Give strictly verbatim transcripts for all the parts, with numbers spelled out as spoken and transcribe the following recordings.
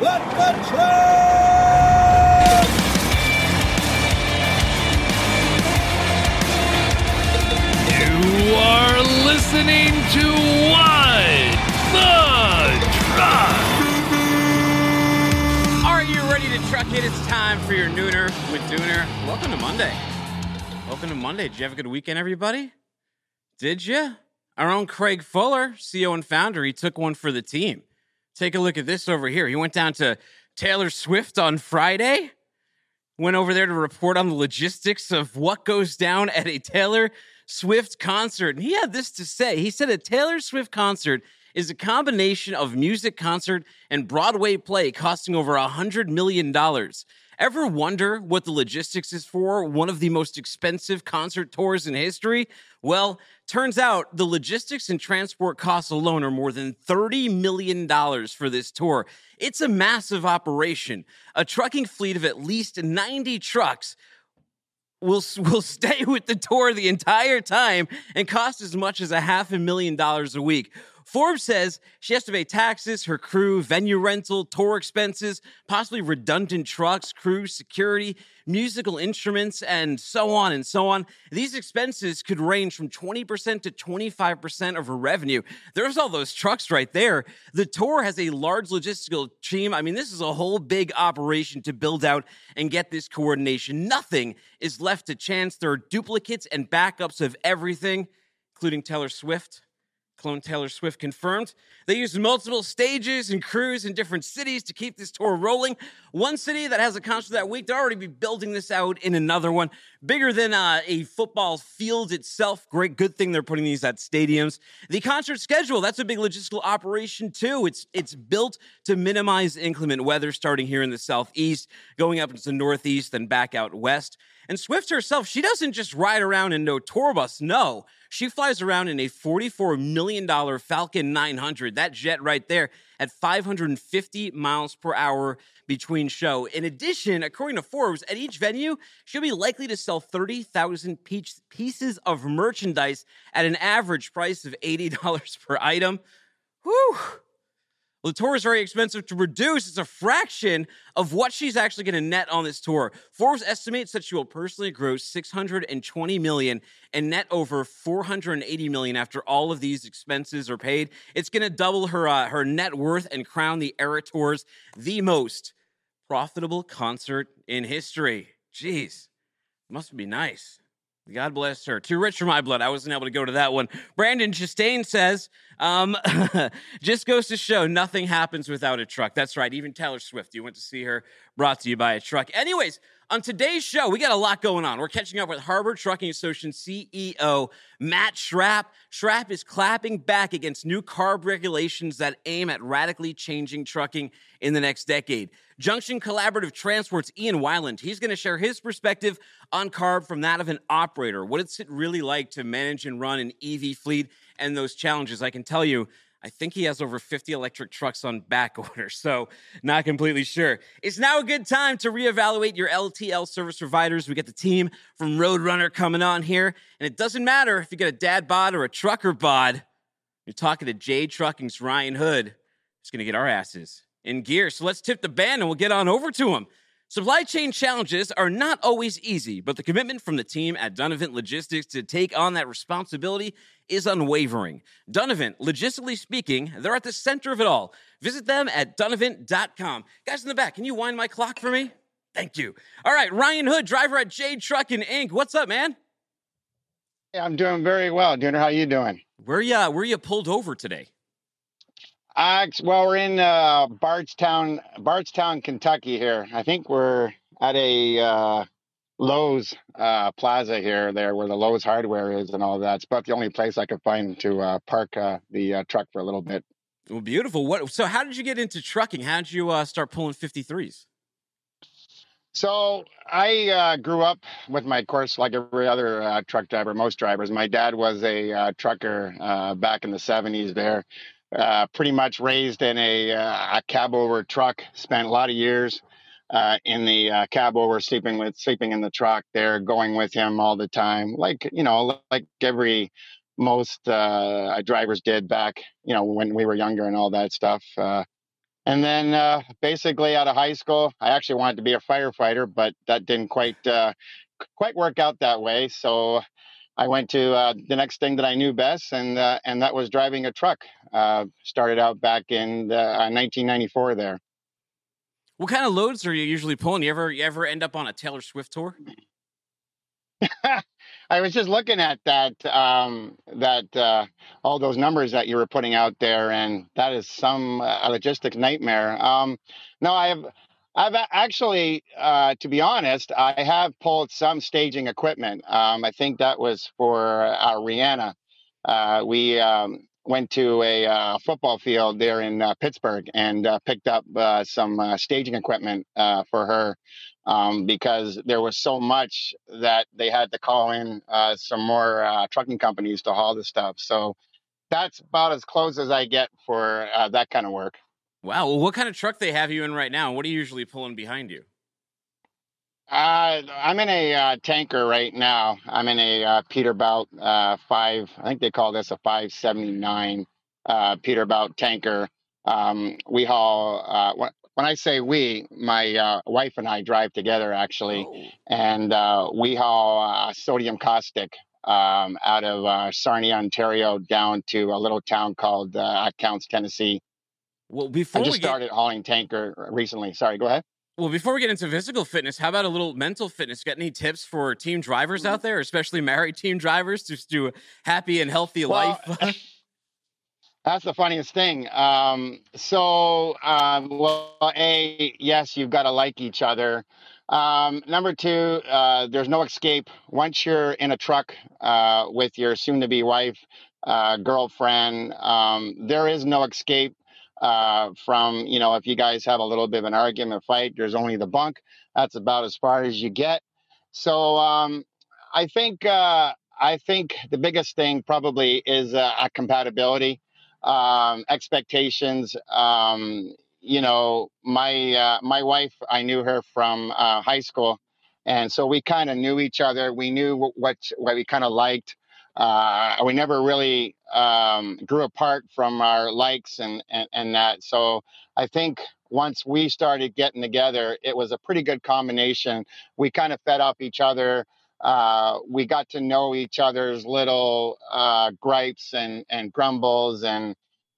What the Truck? You are listening to What the Truck? Are you ready to truck it? It's time for your Nooner with Dooner. Welcome to Monday. Welcome to Monday. Did you have a good weekend, everybody? Did you? Our own Craig Fuller, C E O and founder, he took one for the team. Take a look at this over here. He went down to Taylor Swift on Friday, went over there to report on the logistics of what goes down at a Taylor Swift concert. And he had this to say. He said a Taylor Swift concert is a combination of music concert and Broadway play costing over one hundred million dollars. Ever wonder what the logistics is for one of the most expensive concert tours in history? Well, turns out the logistics and transport costs alone are more than thirty million dollars for this tour. It's a massive operation. A trucking fleet of at least ninety trucks will, will stay with the tour the entire time and cost as much as a half a million dollars a week. Forbes says she has to pay taxes, her crew, venue rental, tour expenses, possibly redundant trucks, crew, security, musical instruments, and so on and so on. These expenses could range from twenty percent to twenty-five percent of her revenue. There's all those trucks right there. The tour has a large logistical team. I mean, this is a whole big operation to build out and get this coordination. Nothing is left to chance. There are duplicates and backups of everything, including Taylor Swift. Clone Taylor Swift confirmed. They used multiple stages and crews in different cities to keep this tour rolling. One city that has a concert that week, they'll already be building this out in another one. Bigger than uh, a football field itself. Great, good thing they're putting these at stadiums. The concert schedule, that's a big logistical operation too. It's, it's built to minimize inclement weather, starting here in the southeast, going up into the northeast, then back out west. And Swift herself, she doesn't just ride around in no tour bus, no. She flies around in a forty-four million dollars Falcon nine hundred, that jet right there, at five hundred fifty miles per hour between show. In addition, according to Forbes, at each venue, she'll be likely to sell thirty thousand pieces of merchandise at an average price of eighty dollars per item. Whew! Well, the tour is very expensive to produce. It's a fraction of what she's actually going to net on this tour. Forbes estimates that she will personally gross six hundred twenty million dollars and net over four hundred eighty million dollars after all of these expenses are paid. It's going to double her uh, her net worth and crown the Eras Tours the most profitable concert in history. Jeez, must be nice. God bless her. Too rich for my blood. I wasn't able to go to that one. Brandon Chastain says, um, just goes to show nothing happens without a truck. That's right. Even Taylor Swift, you went to see her, brought to you by a truck. Anyways, on today's show, we got a lot going on. We're catching up with Harbor Trucking Association C E O Matt Schrap. Schrap is clapping back against new CARB regulations that aim at radically changing trucking in the next decade. Junction Collaborative Transport's Ian Weiland, he's going to share his perspective on CARB from that of an operator. What is it really like to manage and run an E V fleet and those challenges? I can tell you, I think he has over fifty electric trucks on back order, so not completely sure. It's now a good time to reevaluate your L T L service providers. We got the team from Roadrunner coming on here, and it doesn't matter if you got a dad bod or a trucker bod. You're talking to JADE Trucking's Ryan Hood. It's going to get our asses in gear, so let's tip the band and we'll get on over to him. Supply chain challenges are not always easy, but the commitment from the team at Dunavant Logistics to take on that responsibility is unwavering. Dunavant, logistically speaking, they're at the center of it all. Visit them at dunavant dot com. Guys in the back, can you wind my clock for me? Thank you. All right, Ryan Hood, driver at JADE Trucking Incorporated. What's up, man? Yeah, I'm doing very well, Dooner. How you doing? Where you, where you pulled over today? Uh, well, we're in uh, Bardstown, Bardstown, Kentucky here. I think we're at a uh, Lowe's uh, plaza here, there where the Lowe's hardware is and all that. It's about the only place I could find to uh, park uh, the uh, truck for a little bit. Well, beautiful. What? So how did you get into trucking? How did you uh, start pulling fifty-threes? So I uh, grew up with my course like every other uh, truck driver, most drivers. My dad was a uh, trucker uh, back in the seventies there. Uh, pretty much raised in a, uh, a cab over truck, spent a lot of years uh, in the uh, cab over, sleeping with sleeping in the truck there, going with him all the time. Like, you know, like every most uh, drivers did back, you know, when we were younger and all that stuff. Uh, And then uh, basically out of high school, I actually wanted to be a firefighter, but that didn't quite uh, quite work out that way. So I went to uh, the next thing that I knew best, and uh, and that was driving a truck. Uh, started out back in the, uh, nineteen ninety-four there. What kind of loads are you usually pulling? You ever you ever end up on a Taylor Swift tour? I was just looking at that, um, that uh, all those numbers that you were putting out there, and that is some uh, logistics nightmare. Um, no, I have, I've actually, uh, to be honest, I have pulled some staging equipment. Um, I think that was for uh, Rihanna. Uh, we um, went to a uh, football field there in uh, Pittsburgh and uh, picked up uh, some uh, staging equipment uh, for her. Um, because there was so much that they had to call in uh, some more uh, trucking companies to haul the stuff. So that's about as close as I get for uh, that kind of work. Wow. Well, what kind of truck they have you in right now? What are you usually pulling behind you? Uh, I'm in a uh, tanker right now. I'm in a uh, Peterbilt uh, five. I think they call this a five seventy-nine uh, Peterbilt tanker. Um, we haul uh, what, When I say we, my uh, wife and I drive together, actually, oh. and uh, we haul uh, sodium caustic um, out of uh, Sarnia, Ontario, down to a little town called uh, Counce, Tennessee. Well, before I just we get... started hauling tanker recently. Sorry, go ahead. Well, before we get into physical fitness, how about a little mental fitness? Got any tips for team drivers out there, especially married team drivers, to do a happy and healthy well, life? That's the funniest thing. Um, so, um, well, A, yes, you've got to like each other. Um, number two, uh, there's no escape. Once you're in a truck uh, with your soon-to-be wife, uh, girlfriend, um, there is no escape uh, from, you know, if you guys have a little bit of an argument, fight, there's only the bunk. That's about as far as you get. So um, I think uh, I think the biggest thing probably is uh, a compatibility. Um, expectations. Um, you know, my, uh, my wife, I knew her from, uh, high school. And so we kind of knew each other. We knew what, what, what we kind of liked. Uh, we never really, um, grew apart from our likes and, and, and that. So I think once we started getting together, it was a pretty good combination. We kind of fed off each other. Uh, we got to know each other's little uh, gripes and, and grumbles, and,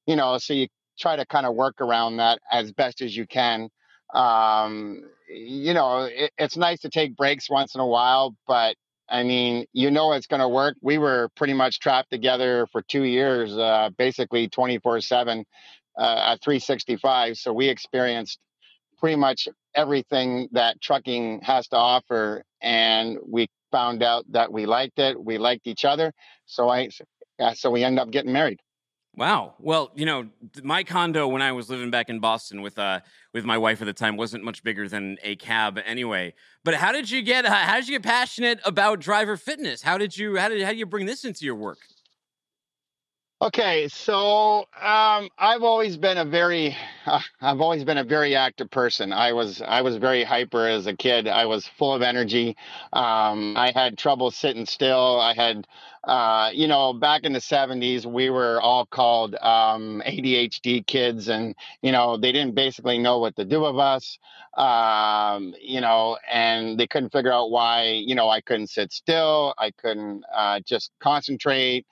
you know, so you try to kind of work around that as best as you can. Um, you know, it, it's nice to take breaks once in a while, but I mean, you know, it's going to work. We were pretty much trapped together for two years, uh, basically twenty-four seven uh, at three sixty-five. So we experienced pretty much everything that trucking has to offer, and we found out that we liked it. We liked each other. So I, uh, so we end up getting married. Wow. Well, you know, my condo when I was living back in Boston with, uh, with my wife at the time wasn't much bigger than a cab anyway, but how did you get, how did you get passionate about driver fitness? How did you, how did, how do you bring this into your work? Okay. So, um, I've always been a very, uh, I've always been a very active person. I was, I was very hyper as a kid. I was full of energy. Um, I had trouble sitting still. I had, uh, you know, back in the seventies, we were all called, um, A D H D kids, and, you know, they didn't basically know what to do with us. Um, you know, and they couldn't figure out why, you know, I couldn't sit still. I couldn't, uh, just concentrate.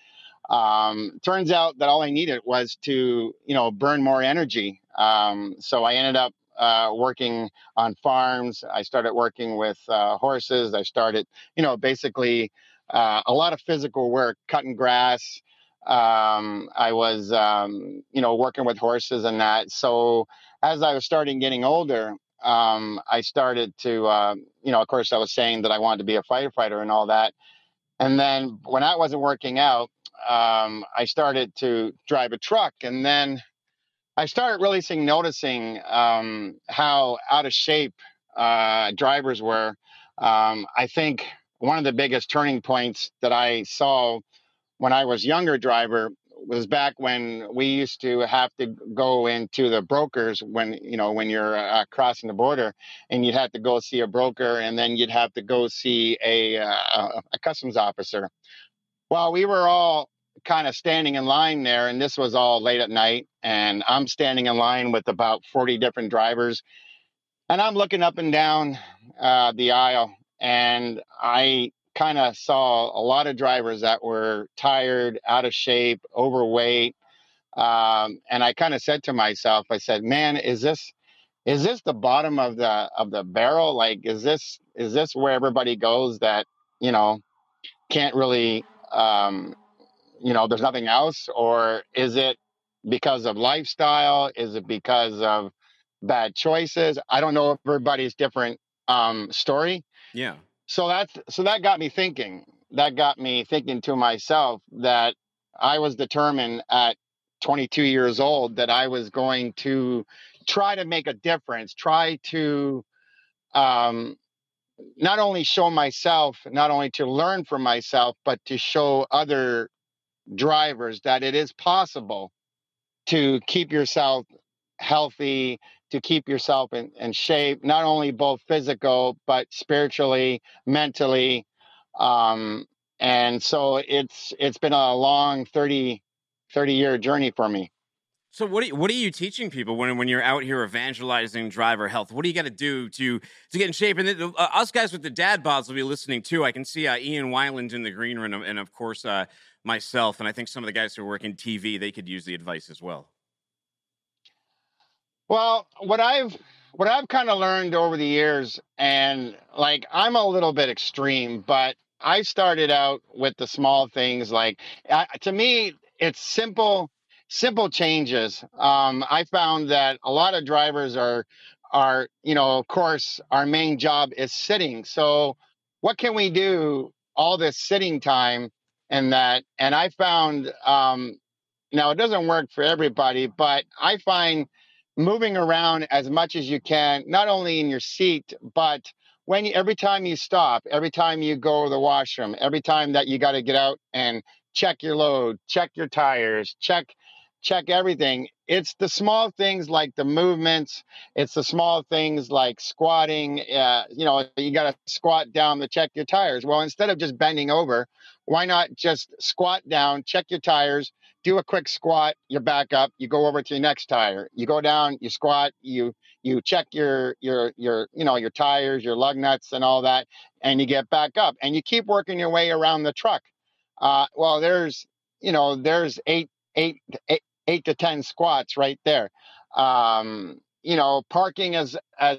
Um, turns out that all I needed was to, you know, burn more energy. Um, so I ended up, uh, working on farms. I started working with, uh, horses. I started, you know, basically, uh, a lot of physical work, cutting grass. Um, I was, um, you know, working with horses and that. So as I was starting getting older, um, I started to, uh, you know, of course I was saying that I wanted to be a firefighter and all that. And then when I wasn't working out, um, I started to drive a truck, and then I started really seeing, noticing, um, how out of shape, uh, drivers were. Um, I think one of the biggest turning points that I saw when I was younger driver was back when we used to have to go into the brokers when, you know, when you're uh, crossing the border, and you'd have to go see a broker, and then you'd have to go see a, uh, a customs officer. Well, we were all kind of standing in line there, and this was all late at night, and I'm standing in line with about forty different drivers, and I'm looking up and down uh, the aisle, and I kind of saw a lot of drivers that were tired, out of shape, overweight, um, and I kind of said to myself, I said, man, is this is this the bottom of the of the barrel? Like, is this is this where everybody goes that, you know, can't really, um, you know, there's nothing else? Or is it because of lifestyle? Is it because of bad choices? I don't know, everybody's different um, story. Yeah. So that's, so that got me thinking, that got me thinking to myself that I was determined at twenty-two years old that I was going to try to make a difference, try to, um, not only show myself, not only to learn from myself, but to show other drivers that it is possible to keep yourself healthy, to keep yourself in, in shape, not only both physical, but spiritually, mentally. Um, and so it's it's been a long thirty, thirty year journey for me. So what are you, what are you teaching people when when you're out here evangelizing driver health? What do you got to do to to get in shape? And then, uh, us guys with the dad bods will be listening too. I can see uh, Ian Weiland in the green room, and, and of course uh, myself. And I think some of the guys who work in T V, they could use the advice as well. Well, what I've what I've kind of learned over the years, and like I'm a little bit extreme, but I started out with the small things. Like uh, to me, it's simple. Simple changes. Um, I found that a lot of drivers are, are, you know, of course, our main job is sitting. So what can we do all this sitting time and that? And I found, um, now it doesn't work for everybody, but I find moving around as much as you can, not only in your seat, but when you, every time you stop, every time you go to the washroom, every time that you got to get out and check your load, check your tires, check check everything. It's the small things like the movements. It's the small things like squatting. Uh, you know, you got to squat down to check your tires. Well, instead of just bending over, why not just squat down, check your tires, do a quick squat, you're back up, you go over to your next tire. You go down, you squat, you you check your your your you know, your tires, your lug nuts and all that, and you get back up. And you keep working your way around the truck. Uh, well, there's, you know, there's eight, eight, eight, eight to ten squats right there. Um, you know, parking as as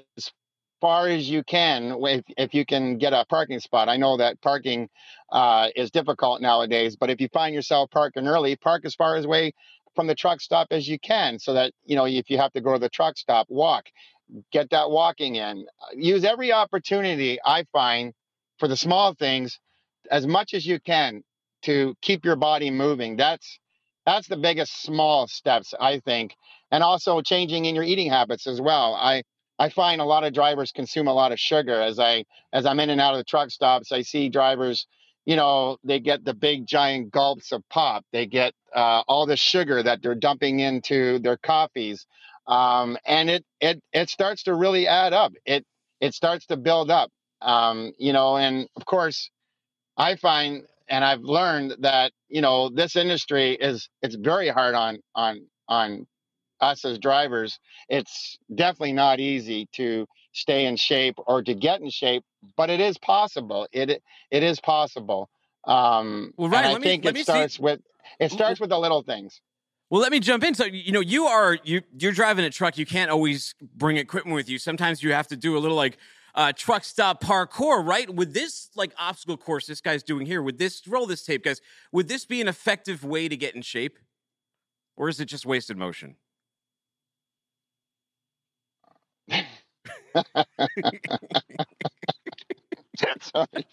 far as you can, if if you can get a parking spot. I know that parking uh, is difficult nowadays, but if you find yourself parking early, park as far away from the truck stop as you can, so that, you know, if you have to go to the truck stop, walk, get that walking in. Use every opportunity, I find, for the small things as much as you can to keep your body moving. That's that's the biggest small steps, I think. And also changing in your eating habits as well. I, I find a lot of drivers consume a lot of sugar. As I as I'm in and out of the truck stops, I see drivers, you know, they get the big giant gulps of pop. They get uh, all the sugar that they're dumping into their coffees. Um, and it, it it starts to really add up. It it starts to build up, um, you know, and of course, I find... And I've learned that, you know, this industry is, it's very hard on, on, on us as drivers. It's definitely not easy to stay in shape or to get in shape, but it is possible. It, it is possible. Um, well, Ryan, and I let think me, it let starts see. with, it starts with the little things. Well, let me jump in. So, you know, you are, you, you're driving a truck. You can't always bring equipment with you. Sometimes you have to do a little like, Uh, truck stop parkour, right? Would this, like, obstacle course this guy's doing here, would this, roll this tape, guys, would this be an effective way to get in shape? Or is it just wasted motion? That's hard.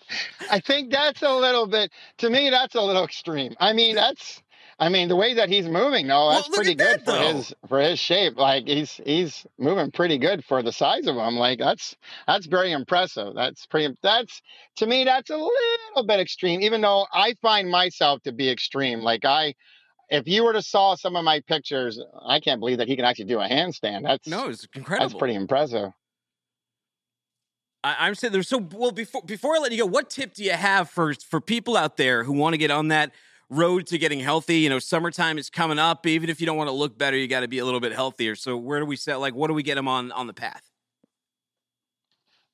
I think that's a little bit, to me, that's a little extreme. I mean, that's, I mean, the way that he's moving, though, that's well, pretty good that, for though. his for his shape. Like he's he's moving pretty good for the size of him. Like that's that's very impressive. That's pretty. That's to me, that's a little bit extreme. Even though I find myself to be extreme. Like I, if you were to saw some of my pictures, I can't believe that he can actually do a handstand. That's no, it's incredible. That's pretty impressive. I'm saying there's so well before before I let you go. What tip do you have for for people out there who want to get on that road to getting healthy. You know, summertime is coming up. Even if you don't want to look better, you got to be a little bit healthier. So where do we set, like, what do we get them on, on the path?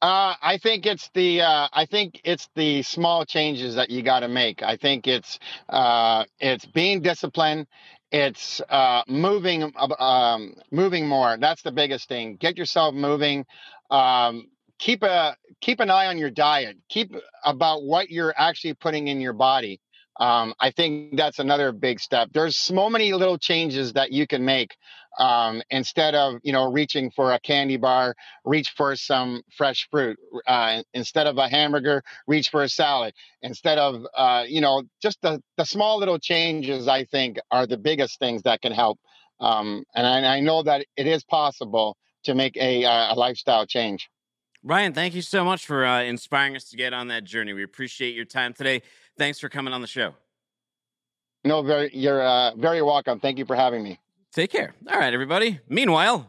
Uh, I think it's the, uh, I think it's the small changes that you got to make. I think it's, uh, it's being disciplined. It's, uh, moving, um, moving more. That's the biggest thing. Get yourself moving. Um, keep a, keep an eye on your diet. Keep about what you're actually putting in your body. Um, I think that's another big step. There's so many little changes that you can make. Um, instead of, you know, reaching for a candy bar, reach for some fresh fruit. Uh, instead of a hamburger, reach for a salad. Instead of, uh, you know, just the, the small little changes, I think, are the biggest things that can help. Um, and I, I know that it is possible to make a, a lifestyle change. Ryan, thank you so much for uh, inspiring us to get on that journey. We appreciate your time today. Thanks for coming on the show. No, very, you're uh, very welcome. Thank you for having me. Take care. All right, everybody. Meanwhile,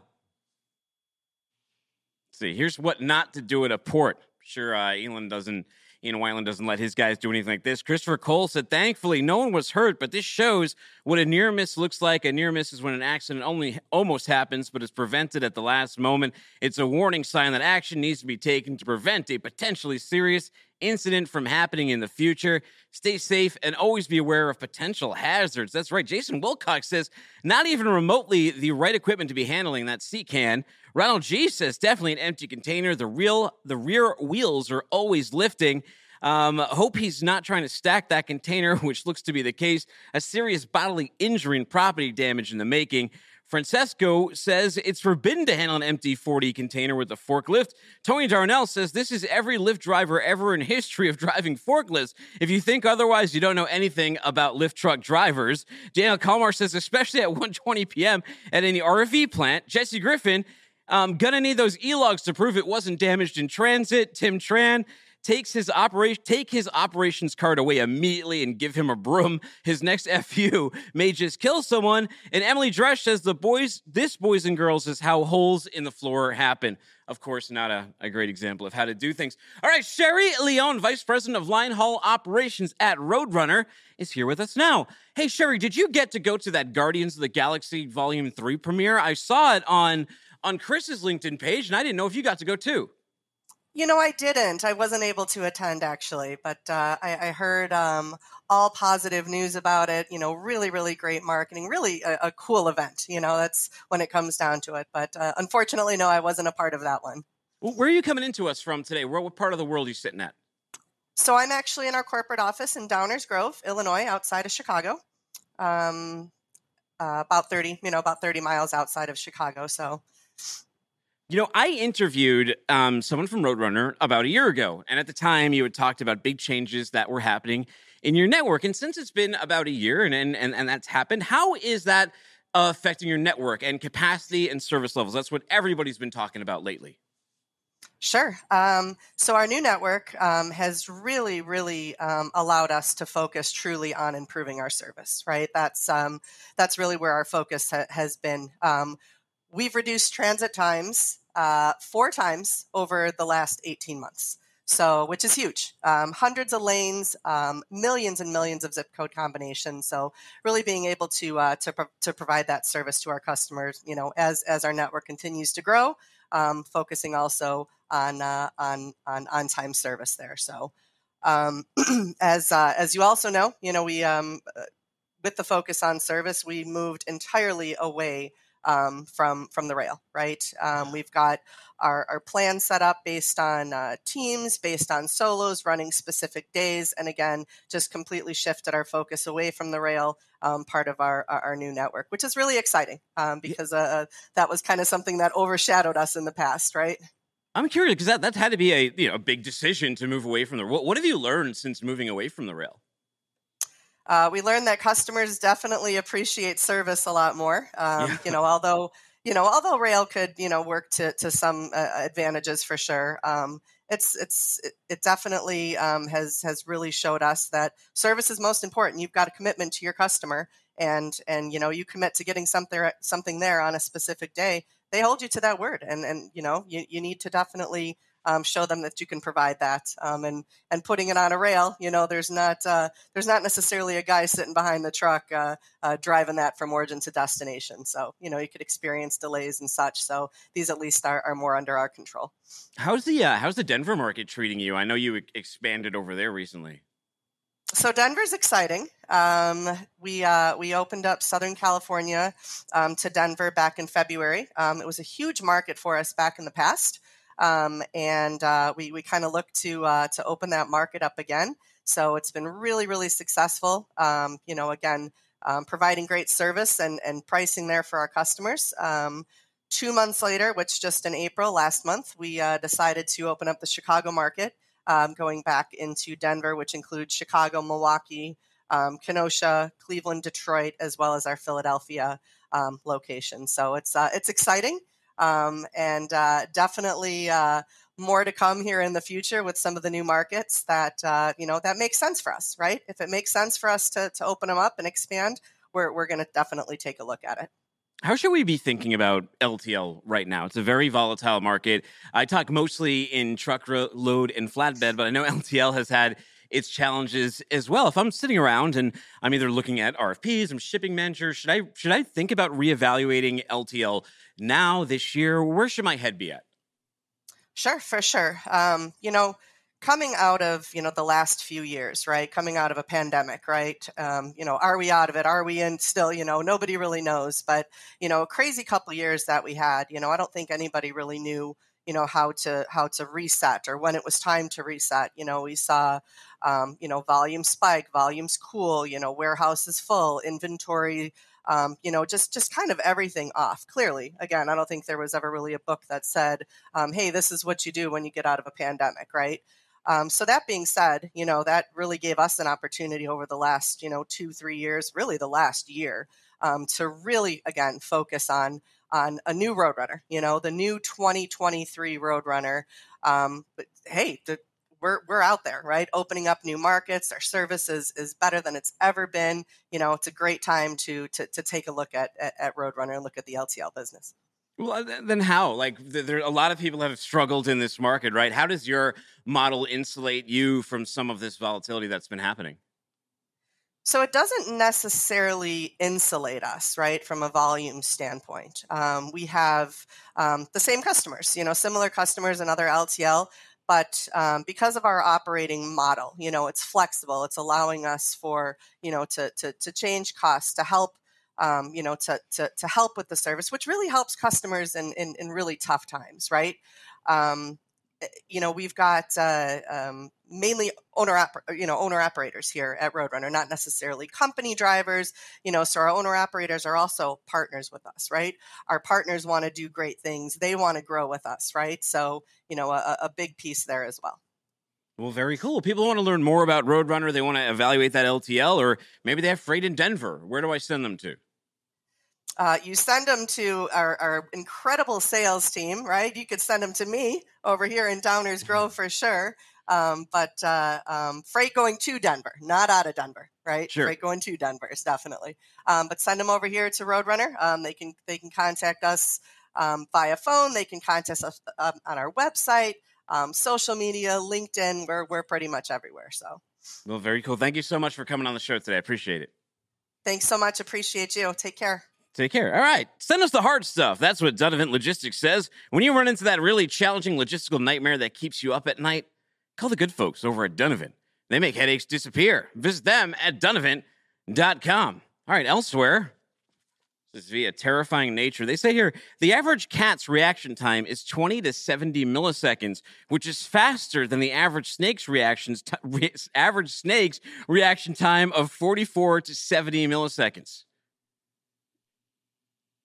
see, here's what not to do at a port. Sure, uh, Ian doesn't, Ian Weiland doesn't let his guys do anything like this. Christopher Cole said, thankfully, no one was hurt, but this shows what a near miss looks like. A near miss is when an accident only almost happens, but is prevented at the last moment. It's a warning sign that action needs to be taken to prevent a potentially serious incident from happening in the future. Stay safe and always be aware of potential hazards. That's right. Jason Wilcox says, not even remotely the right equipment to be handling that sea can. Ronald G says, definitely an empty container. The real, the rear wheels are always lifting. Um, hope he's not trying to stack that container, which looks to be the case. A serious bodily injury and property damage in the making. Francesco says it's forbidden to handle an empty forty container with a forklift. Tony Darnell says this is every Lyft driver ever in history of driving forklifts. If you think otherwise, you don't know anything about Lyft truck drivers. Daniel Kalmar says, especially at one twenty p.m. at any R V plant. Jesse Griffin, um, gonna need those e-logs to prove it wasn't damaged in transit. Tim Tran takes his operation, take his operations card away immediately and give him a broom. His next F U may just kill someone. And Emily Dresch says the boys, this boys and girls is how holes in the floor happen. Of course, not a, a great example of how to do things. All right, Sherry Leon, Vice President of Line Haul Operations at Roadrunner, is here with us now. Hey, Sherry, did you get to go to that Guardians of the Galaxy Volume three premiere? I saw it on, on Chris's LinkedIn page, and I didn't know if you got to go too. You know, I didn't. I wasn't able to attend, actually, but uh, I, I heard um, all positive news about it. You know, really, really great marketing, really a, a cool event. You know, that's when it comes down to it. But uh, unfortunately, no, I wasn't a part of that one. Well, where are you coming into us from today? Where, what part of the world are you sitting at? So I'm actually in our corporate office in Downers Grove, Illinois, outside of Chicago, um, uh, about thirty, you know, about thirty miles outside of Chicago. So. You know, I interviewed um, someone from Roadrunner about a year ago, and at the time you had talked about big changes that were happening in your network. And since it's been about a year and and, and that's happened, how is that uh, affecting your network and capacity and service levels? That's what everybody's been talking about lately. Sure. Um, so our new network um, has really, really um, allowed us to focus truly on improving our service, right? That's, um, that's really where our focus ha- has been. Um, We've reduced transit times uh, four times over the last eighteen months, so which is huge. Um, hundreds of lanes, um, millions and millions of zip code combinations. So really being able to uh, to pro- to provide that service to our customers, you know, as as our network continues to grow, um, focusing also on uh, on on on time service there. So um, as uh, as you also know, you know, we um, with the focus on service, we moved entirely away. Um, from from the rail, right? Um, we've got our, our plan set up based on uh, teams, based on solos, running specific days, and again, just completely shifted our focus away from the rail, um, part of our, our, our new network, which is really exciting um, because uh, that was kind of something that overshadowed us in the past, right? I'm curious because that, that had to be a you know big decision to move away from the rail. What have you learned since moving away from the rail? Uh, we learned that customers definitely appreciate service a lot more. Um, yeah. You know, although you know, although rail could you know work to to some uh, advantages for sure. Um, it's it's it definitely um, has has really showed us that service is most important. You've got a commitment to your customer, and and you know you commit to getting something something there on a specific day. They hold you to that word, and and you know you you need to definitely um, show them that you can provide that. Um, and, and putting it on a rail, you know, there's not, uh, there's not necessarily a guy sitting behind the truck uh, uh, driving that from origin to destination. So, you know, you could experience delays and such. So these at least are, are more under our control. How's the, uh, how's the Denver market treating you? I know you expanded over there recently. So Denver's exciting. Um, we uh, we opened up Southern California um, to Denver back in February. Um, it was a huge market for us back in the past, um, and uh, we we kind of look to uh, to open that market up again. So it's been really really successful. Um, you know, again, um, providing great service and and pricing there for our customers. Um, two months later, which just in April last month, we uh, decided to open up the Chicago market. Um, going back into Denver, which includes Chicago, Milwaukee, um, Kenosha, Cleveland, Detroit, as well as our Philadelphia um, location. So it's uh, it's exciting um, and uh, definitely uh, more to come here in the future with some of the new markets that, uh, you know, that makes sense for us, right? If it makes sense for us to, to open them up and expand, we're, we're going to definitely take a look at it. How should we be thinking about L T L right now? It's a very volatile market. I talk mostly in truck ro- load and flatbed, but I know L T L has had its challenges as well. If I'm sitting around and I'm either looking at R F Ps, I'm shipping managers, should I should I think about reevaluating L T L now, this year? Where should my head be at? Sure, for sure. Um, you know, coming out of, you know, the last few years, right? Coming out of a pandemic, right? Um, you know, are we out of it? Are we in still, you know, nobody really knows, but, you know, a crazy couple of years that we had, you know, I don't think anybody really knew, you know, how to, how to reset or when it was time to reset. You know, we saw, um, you know, volume spike, volumes cool, you know, warehouses full, inventory, Um, you know, just just kind of everything off. Clearly, again, I don't think there was ever really a book that said, um, hey, this is what you do when you get out of a pandemic, right? Um, so that being said, you know, that really gave us an opportunity over the last, you know, two, three years, really the last year, um, to really, again, focus on on a new Roadrunner, you know, the new twenty twenty-three Roadrunner. Um, but hey, the We're we're out there, right? Opening up new markets. Our services is better than it's ever been. You know, it's a great time to to, to take a look at, at at Roadrunner and look at the L T L business. Well, then how? Like, there a lot of people have struggled in this market, right? How does your model insulate you from some of this volatility that's been happening? So it doesn't necessarily insulate us, right, from a volume standpoint. Um, we have um, the same customers, you know, similar customers in other L T L. But um, because of our operating model, you know, it's flexible. It's allowing us for, you know, to to, to change costs, to help, um, you know, to, to to help with the service, which really helps customers in in, in really tough times, right? Um, you know, we've got uh, um, mainly owner, op- you know, owner operators here at Roadrunner, not necessarily company drivers, you know, so our owner operators are also partners with us, right? Our partners want to do great things. They want to grow with us, right? So, you know, a, a big piece there as well. Well, very cool. People want to learn more about Roadrunner. They want to evaluate that L T L, or maybe they have freight in Denver. Where do I send them to? Uh, you send them to our, our incredible sales team, right? You could send them to me over here in Downers Grove for sure. Um, but uh, um, freight going to Denver, not out of Denver, right? Sure. Freight going to Denver, definitely. Um, but send them over here to Roadrunner. Um, they can they can contact us um, via phone. They can contact us um, on our website, um, social media, LinkedIn. We're we're pretty much everywhere. So, well, very cool. Thank you so much for coming on the show today. I appreciate it. Thanks so much. Appreciate you. Take care. Take care. All right. Send us the hard stuff. That's what Dunavant Logistics says. When you run into that really challenging logistical nightmare that keeps you up at night, call the good folks over at Dunavant. They make headaches disappear. Visit them at Dunavant dot com. All right. Elsewhere, this is via Terrifying Nature. They say here, the average cat's reaction time is twenty to seventy milliseconds, which is faster than the average snake's reactions t- re- average snake's reaction time of forty-four to seventy milliseconds.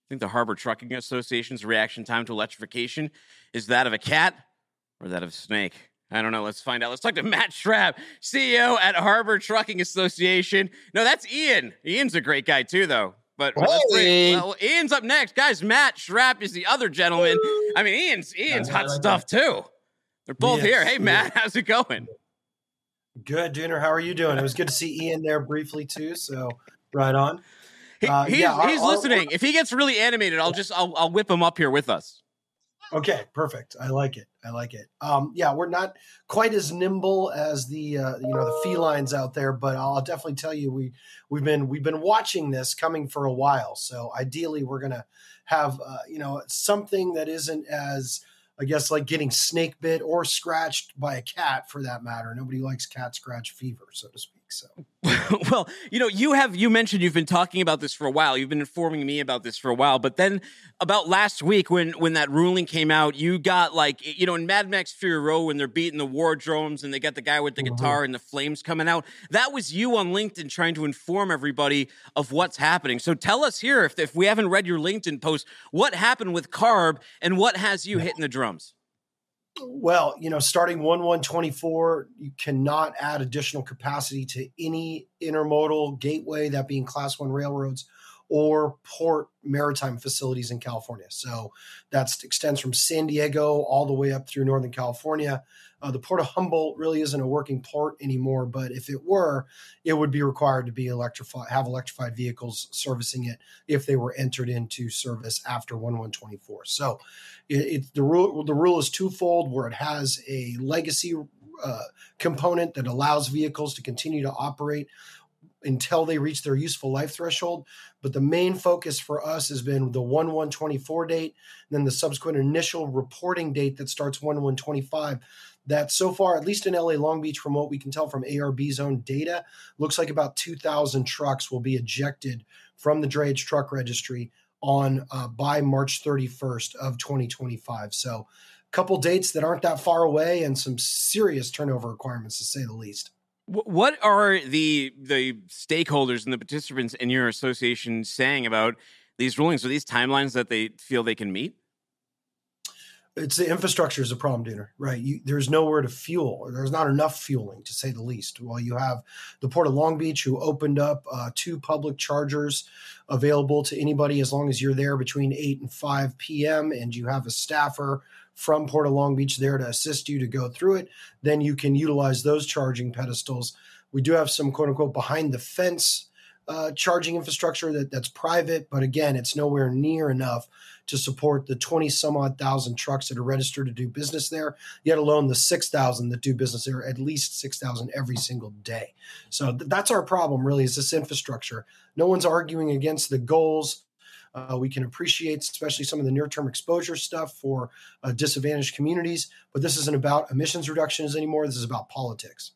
I think the Harbor Trucking Association's reaction time to electrification is that of a cat or that of a snake. I don't know. Let's find out. Let's talk to Matt Schrap, C E O at Harbor Trucking Association. No, that's Ian. Ian's a great guy too, though. But hey. let's see. Well, Ian's up next, guys. Matt Schrap is the other gentleman. I mean, Ian's Ian's hot like stuff that. too. They're both yes. here. Hey, Matt, how's it going? Good, Dooner. How are you doing? It was good to see Ian there briefly too. So, right on. He, uh, he's yeah, he's I'll, listening. I'll, I'll, if he gets really animated, I'll just I'll, I'll whip him up here with us. Okay, perfect. I like it. I like it. Um, yeah, we're not quite as nimble as the uh, you know the felines out there, but I'll definitely tell you we we've been we've been watching this coming for a while. So ideally, we're gonna have uh, you know something that isn't as I guess like getting snake bit or scratched by a cat for that matter. Nobody likes cat scratch fever, so to speak. So, well, you know, you have you mentioned you've been talking about this for a while. You've been informing me about this for a while. But then about last week when when that ruling came out, you got like, you know, in Mad Max Fury Road when they're beating the war drums and they got the guy with the mm-hmm. guitar and the flames coming out. That was you on LinkedIn trying to inform everybody of what's happening. So tell us here, if, if we haven't read your LinkedIn post, what happened with CARB and what has you hitting the drums? Well, you know, starting one one twenty-four, you cannot add additional capacity to any intermodal gateway, that being class one railroads or port maritime facilities in California. So that extends from San Diego all the way up through Northern California. Uh, the Port of Humboldt really isn't a working port anymore, but if it were, it would be required to be electrified, have electrified vehicles servicing it if they were entered into service after one one twenty-four. So it, it, the rule the rule is twofold, where it has a legacy uh, component that allows vehicles to continue to operate until they reach their useful life threshold. But the main focus for us has been the one one twenty-four date, and then the subsequent initial reporting date that starts one one twenty-five. That so far, at least in L A Long Beach, from what we can tell from A R B's own data, looks like about two thousand trucks will be ejected from the drayage truck registry on uh, by March thirty-first of twenty twenty-five. So a couple dates that aren't that far away and some serious turnover requirements, to say the least. What are the the stakeholders and the participants in your association saying about these rulings? Are these timelines that they feel they can meet? It's the infrastructure is a problem, Dooner, right? You, there's nowhere to fuel, or there's not enough fueling, to say the least. Well, you have the Port of Long Beach, who opened up uh, two public chargers available to anybody as long as you're there between eight and five p.m. and you have a staffer from Port of Long Beach there to assist you to go through it. Then you can utilize those charging pedestals. We do have some, quote unquote, behind the fence uh, charging infrastructure that, that's private, but again, it's nowhere near enough to support the twenty some odd thousand trucks that are registered to do business there, yet alone the six thousand that do business there, at least six thousand every single day. So th- that's our problem really, is this infrastructure. No one's arguing against the goals. Uh, we can appreciate, especially some of the near-term exposure stuff for uh, disadvantaged communities, but this isn't about emissions reductions anymore. This is about politics.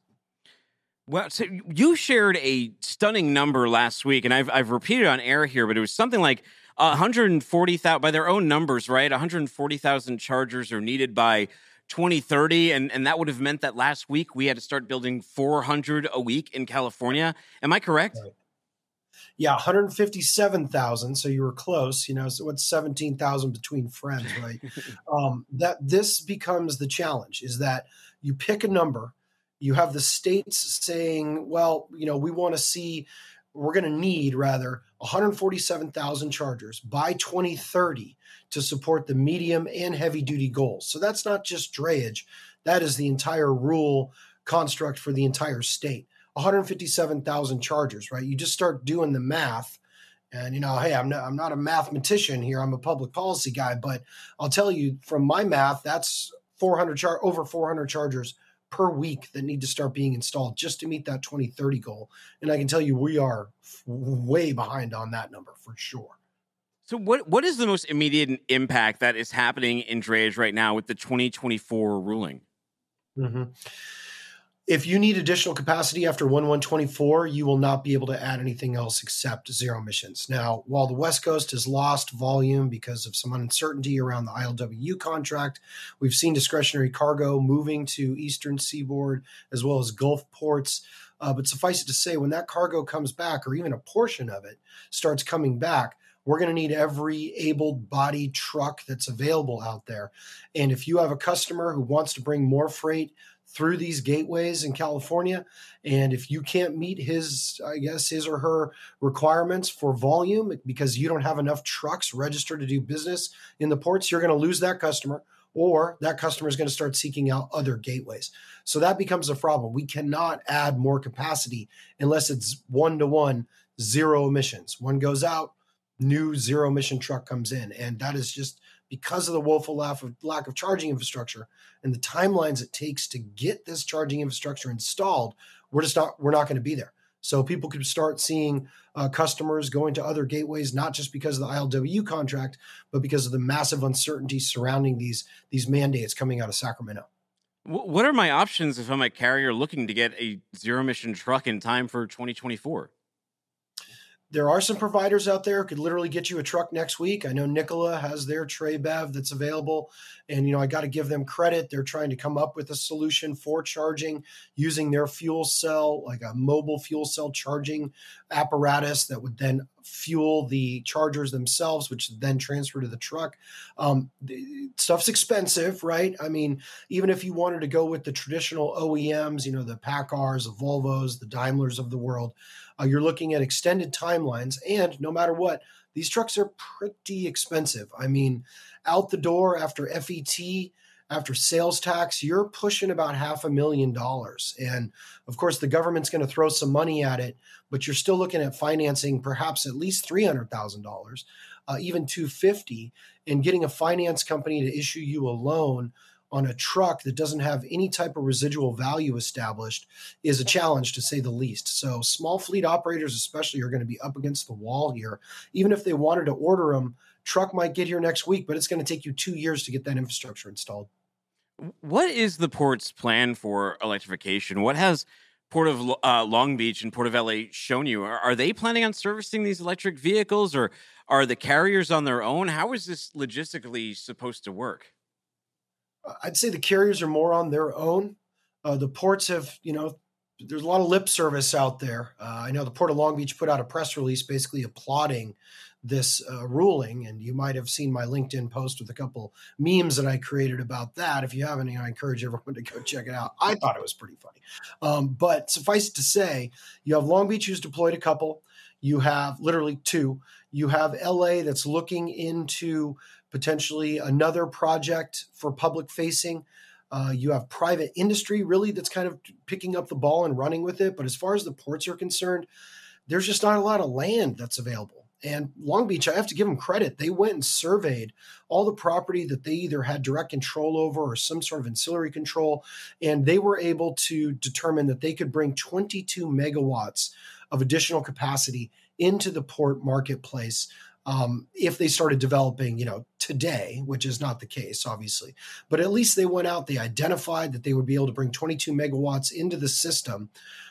Well, so you shared a stunning number last week, and I've I've repeated on air here, but it was something like one hundred forty thousand, by their own numbers, right? one hundred forty thousand chargers are needed by twenty thirty, and, and that would have meant that last week we had to start building four hundred a week in California. Am I correct? Right. Yeah, one hundred fifty-seven thousand. So you were close, you know, so what's seventeen thousand between friends, right? um, that this becomes the challenge, is that you pick a number, you have the states saying, well, you know, we want to see, we're going to need rather one hundred forty-seven thousand chargers by twenty thirty to support the medium and heavy duty goals. So that's not just drayage. That is the entire rule construct for the entire state. one hundred fifty-seven thousand chargers, right? You just start doing the math and, you know, hey, I'm not, I'm not a mathematician here. I'm a public policy guy, but I'll tell you from my math, that's four hundred char- over four hundred chargers per week that need to start being installed just to meet that twenty thirty goal. And I can tell you, we are f- way behind on that number for sure. So what, what is the most immediate impact that is happening in drayage right now with the twenty twenty-four ruling? Mm-hmm. If you need additional capacity after one one twenty-four, you will not be able to add anything else except zero emissions. Now, while the West Coast has lost volume because of some uncertainty around the I L W U contract, we've seen discretionary cargo moving to Eastern Seaboard as well as Gulf ports. Uh, but suffice it to say, when that cargo comes back, or even a portion of it starts coming back, we're going to need every able-bodied truck that's available out there. And if you have a customer who wants to bring more freight through these gateways in California, and if you can't meet his, I guess, his or her requirements for volume because you don't have enough trucks registered to do business in the ports, you're going to lose that customer, or that customer is going to start seeking out other gateways. So that becomes a problem. We cannot add more capacity unless it's one-to-one, zero emissions. One goes out, new zero-emission truck comes in, and that is just because of the woeful lack of, lack of charging infrastructure and the timelines it takes to get this charging infrastructure installed, we're just not, we're not going to be there. So people could start seeing uh, customers going to other gateways, not just because of the I L W contract, but because of the massive uncertainty surrounding these, these mandates coming out of Sacramento. What are my options if I'm a carrier looking to get a zero-emission truck in time for twenty twenty-four? There are some providers out there who could literally get you a truck next week. I know Nikola has their Tre Bev that's available, and you know I got to give them credit. They're trying to come up with a solution for charging using their fuel cell, like a mobile fuel cell charging apparatus that would then fuel the chargers themselves, which then transfer to the truck. Um, the, stuff's expensive, right? I mean, even if you wanted to go with the traditional O E Ms, you know, the Packard's, the Volvos, the Daimlers of the world, uh, you're looking at extended timelines. And no matter what, these trucks are pretty expensive. I mean, out the door after F E T, after sales tax, you're pushing about half a million dollars. And of course, the government's going to throw some money at it, but you're still looking at financing perhaps at least three hundred thousand dollars, uh, even two hundred fifty thousand dollars, and getting a finance company to issue you a loan on a truck that doesn't have any type of residual value established is a challenge, to say the least. So small fleet operators especially are going to be up against the wall here. Even if they wanted to order them, truck might get here next week, but it's going to take you two years to get that infrastructure installed. What is the port's plan for electrification? What has Port of uh, Long Beach and Port of L A shown you? Are, are they planning on servicing these electric vehicles, or are the carriers on their own? How is this logistically supposed to work? I'd say the carriers are more on their own. Uh, the ports have, you know, there's a lot of lip service out there. Uh, I know the Port of Long Beach put out a press release basically applauding this uh, ruling, and you might have seen my LinkedIn post with a couple memes that I created about that. If you haven't, you know, I encourage everyone to go check it out. I thought it was pretty funny. Um, but suffice it to say, you have Long Beach who's deployed a couple. You have literally two. You have L A that's looking into potentially another project for public-facing. Uh, you have private industry really that's kind of picking up the ball and running with it. But as far as the ports are concerned, there's just not a lot of land that's available. And Long Beach, I have to give them credit. They went and surveyed all the property that they either had direct control over or some sort of ancillary control. And they were able to determine that they could bring twenty-two megawatts of additional capacity into the port marketplace um, if they started developing, you know, today, which is not the case, obviously. But at least they went out, they identified that they would be able to bring twenty-two megawatts into the system.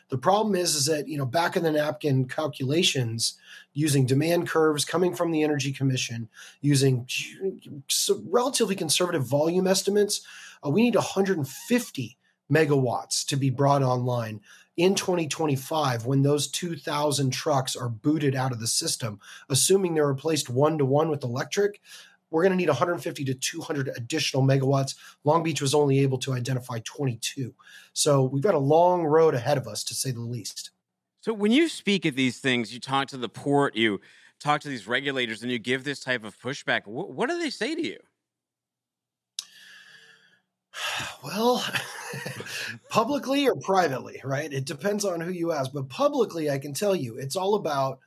The problem is, is that, you know, back in the napkin calculations, using demand curves coming from the Energy Commission, using relatively conservative volume estimates, uh, we need one hundred fifty megawatts to be brought online in twenty twenty-five when those two thousand trucks are booted out of the system. Assuming they're replaced one-to-one with electric, we're going to need one hundred fifty to two hundred additional megawatts. Long Beach was only able to identify twenty-two. So we've got a long road ahead of us, to say the least. So when you speak at these things, you talk to the port, you talk to these regulators, and you give this type of pushback. What, what do they say to you? Well, publicly or privately, right? It depends on who you ask. But publicly, I can tell you, it's all about,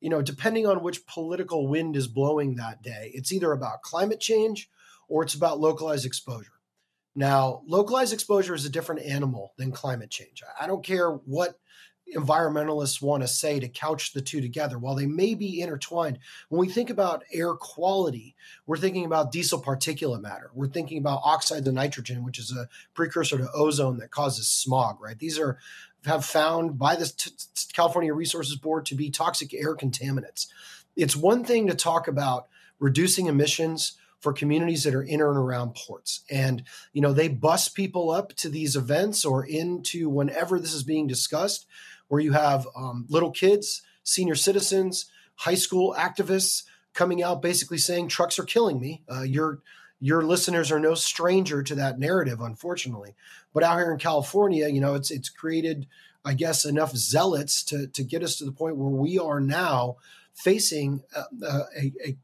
you know, depending on which political wind is blowing that day, it's either about climate change or it's about localized exposure. Now, localized exposure is a different animal than climate change. I don't care what environmentalists want to say to couch the two together. While they may be intertwined, when we think about air quality, we're thinking about diesel particulate matter. We're thinking about oxides of nitrogen, which is a precursor to ozone that causes smog, right? These are have found by the t- California Resources Board to be toxic air contaminants. It's one thing to talk about reducing emissions for communities that are in or around ports. And, you know, they bus people up to these events or into whenever this is being discussed, where you have um, little kids, senior citizens, high school activists coming out basically saying trucks are killing me. Uh, your, your listeners are no stranger to that narrative, unfortunately. But out here in California, you know, it's it's created, I guess, enough zealots to, to get us to the point where we are now facing a, a, a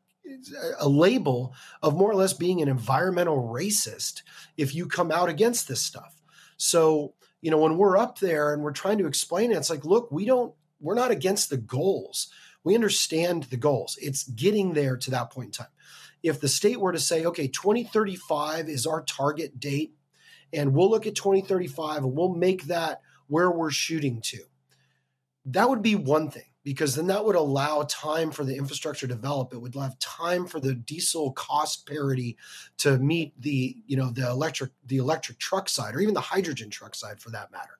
a label of more or less being an environmental racist if you come out against this stuff. So, you know, when we're up there and we're trying to explain it, it's like, look, we don't, we're not against the goals. We understand the goals. It's getting there to that point in time. if the state were to say, okay, twenty thirty-five is our target date, and we'll look at twenty thirty-five and we'll make that where we're shooting to, that would be one thing, because then that would allow time for the infrastructure to develop. It would have time for the diesel cost parity to meet the, you know, the electric, the electric truck side, or even the hydrogen truck side for that matter.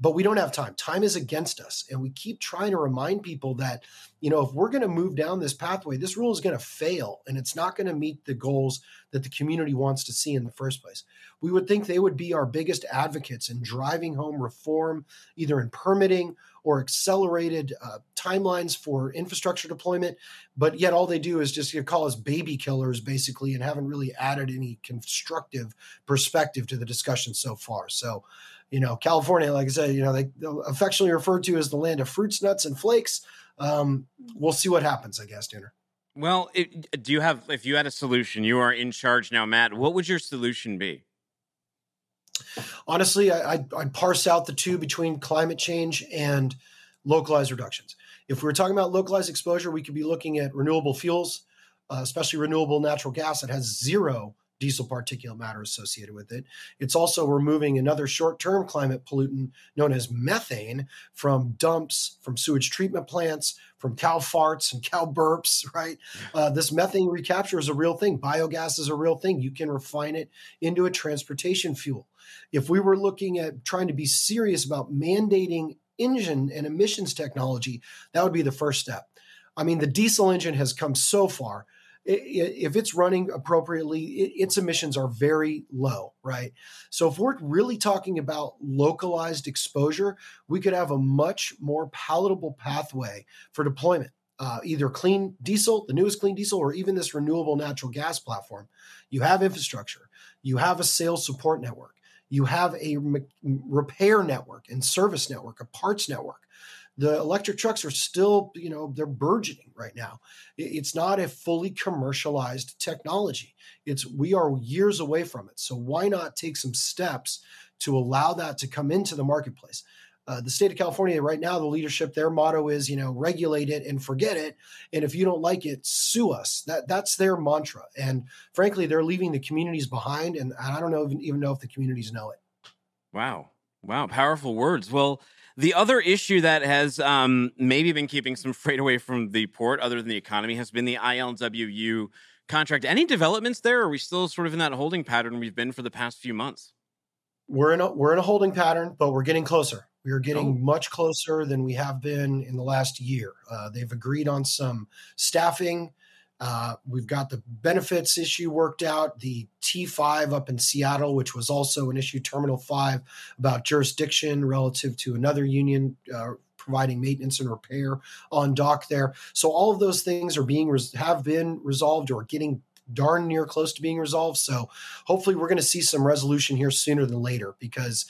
But we don't have time. Time is against us. And we keep trying to remind people that, you know, if we're going to move down this pathway, this rule is going to fail, and it's not going to meet the goals that the community wants to see in the first place. We would think they would be our biggest advocates in driving home reform, either in permitting or accelerated uh, timelines for infrastructure deployment. But yet all they do is just, you know, call us baby killers, basically, and haven't really added any constructive perspective to the discussion so far. So, you know, California, like I said, you know, they affectionately referred to as the land of fruits, nuts, and flakes. Um, we'll see what happens, I guess, Tanner. Well, it, do you have, if you had a solution, you are in charge now, Matt, what would your solution be? Honestly, I, I, I parse out the two between climate change and localized reductions. If we're talking about localized exposure, we could be looking at renewable fuels, uh, especially renewable natural gas that has zero diesel particulate matter associated with it. It's also removing another short-term climate pollutant known as methane from dumps, from sewage treatment plants, from cow farts and cow burps, right? Uh, this methane recapture is a real thing. Biogas is a real thing. You can refine it into a transportation fuel. If we were looking at trying to be serious about mandating engine and emissions technology, that would be the first step. I mean, the diesel engine has come so far. If it's running appropriately, its emissions are very low, right? So if we're really talking about localized exposure, we could have a much more palatable pathway for deployment, uh, either clean diesel, the newest clean diesel, or even this renewable natural gas platform. You have infrastructure. You have a sales support network. You have a m- repair network and service network, a parts network. The electric trucks are still, you know, they're burgeoning right now. It's not a fully commercialized technology. It's, we are years away from it. So why not take some steps to allow that to come into the marketplace? Uh, the state of California right now, the leadership, their motto is, you know, regulate it and forget it. And if you don't like it, sue us. That that's their mantra. And frankly, they're leaving the communities behind. And I don't know, even, even know if the communities know it. Wow. Wow. Powerful words. Well, the other issue that has um, maybe been keeping some freight away from the port, other than the economy, has been the I L W U contract. Any developments there? Or are we still sort of in that holding pattern we've been for the past few months? We're in a, we're in a holding pattern, but we're getting closer. We are getting oh. much closer than we have been in the last year. Uh, they've agreed on some staffing. Uh, we've got the benefits issue worked out, the T five up in Seattle, which was also an issue, Terminal five, about jurisdiction relative to another union uh, providing maintenance and repair on dock there. So all of those things are being res- have been resolved or getting darn near close to being resolved. So hopefully we're going to see some resolution here sooner than later, because,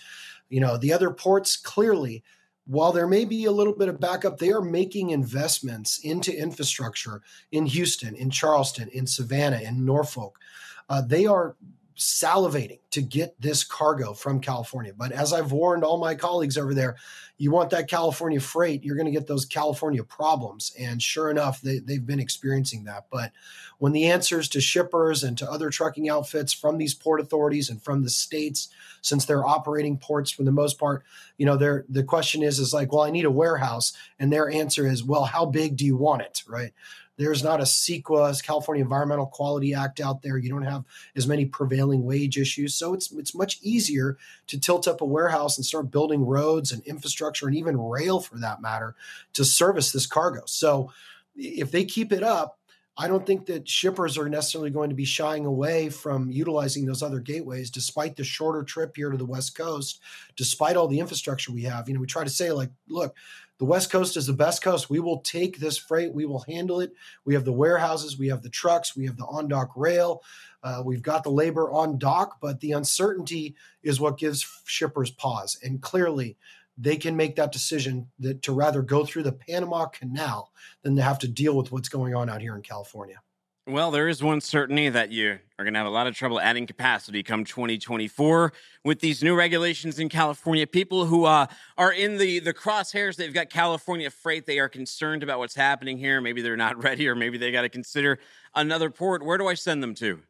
you know, the other ports clearly, while there may be a little bit of backup, they are making investments into infrastructure in Houston, in Charleston, in Savannah, in Norfolk. Uh, they are salivating to get this cargo from California. But as I've warned all my colleagues over there, you want that California freight, you're going to get those California problems. And sure enough, they, they've been experiencing that. But when the answers to shippers and to other trucking outfits from these port authorities and from the states, since they're operating ports for the most part, you know, they're, the question is, is like, well, I need a warehouse. And their answer is, well, how big do you want it, right? There's not a CEQA, California Environmental Quality Act, out there. You don't have as many prevailing wage issues. So it's it's much easier to tilt up a warehouse and start building roads and infrastructure and even rail, for that matter, to service this cargo. So if they keep it up, I don't think that shippers are necessarily going to be shying away from utilizing those other gateways, despite the shorter trip here to the West Coast, despite all the infrastructure we have. You know, we try to say, like, look, the West Coast is the best coast. We will take this freight. We will handle it. We have the warehouses. We have the trucks. We have the on-dock rail. Uh, we've got the labor on dock, but the uncertainty is what gives shippers pause. And clearly, they can make that decision that to rather go through the Panama Canal than to have to deal with what's going on out here in California. Well, there is one certainty that you are going to have a lot of trouble adding capacity come twenty twenty-four with these new regulations in California. People who uh, are in the, the crosshairs, they've got California freight. They are concerned about what's happening here. Maybe they're not ready, or maybe they got to consider another port. Where do I send them to?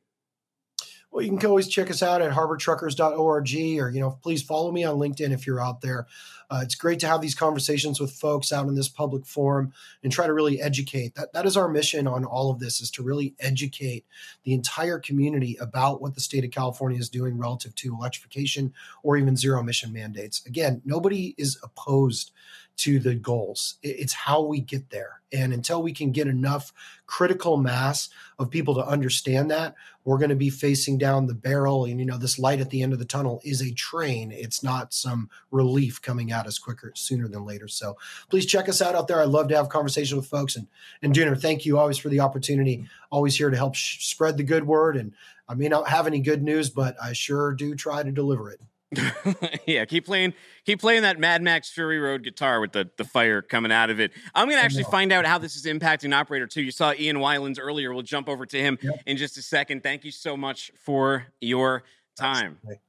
Well, you can always check us out at harbor truckers dot org, or, you know, please follow me on LinkedIn if you're out there. Uh, it's great to have these conversations with folks out in this public forum and try to really educate. That, that is our mission on all of this, is to really educate the entire community about what the state of California is doing relative to electrification or even zero emission mandates. Again, nobody is opposed to the goals. It's how we get there. And until we can get enough critical mass of people to understand that, we're going to be facing down the barrel. And, you know, this light at the end of the tunnel is a train. It's not some relief coming at us quicker, sooner than later. So please check us out out there. I love to have conversations with folks. And, and Dooner, thank you always for the opportunity. Always here to help sh- spread the good word. And I may not have any good news, but I sure do try to deliver it. Yeah, keep playing keep playing that Mad Max Fury Road guitar with the, the fire coming out of it. I'm going to actually find out how this is impacting Operator too. You saw Ian Weiland earlier. We'll jump over to him yep. in just a second. Thank you so much for your time. Absolutely.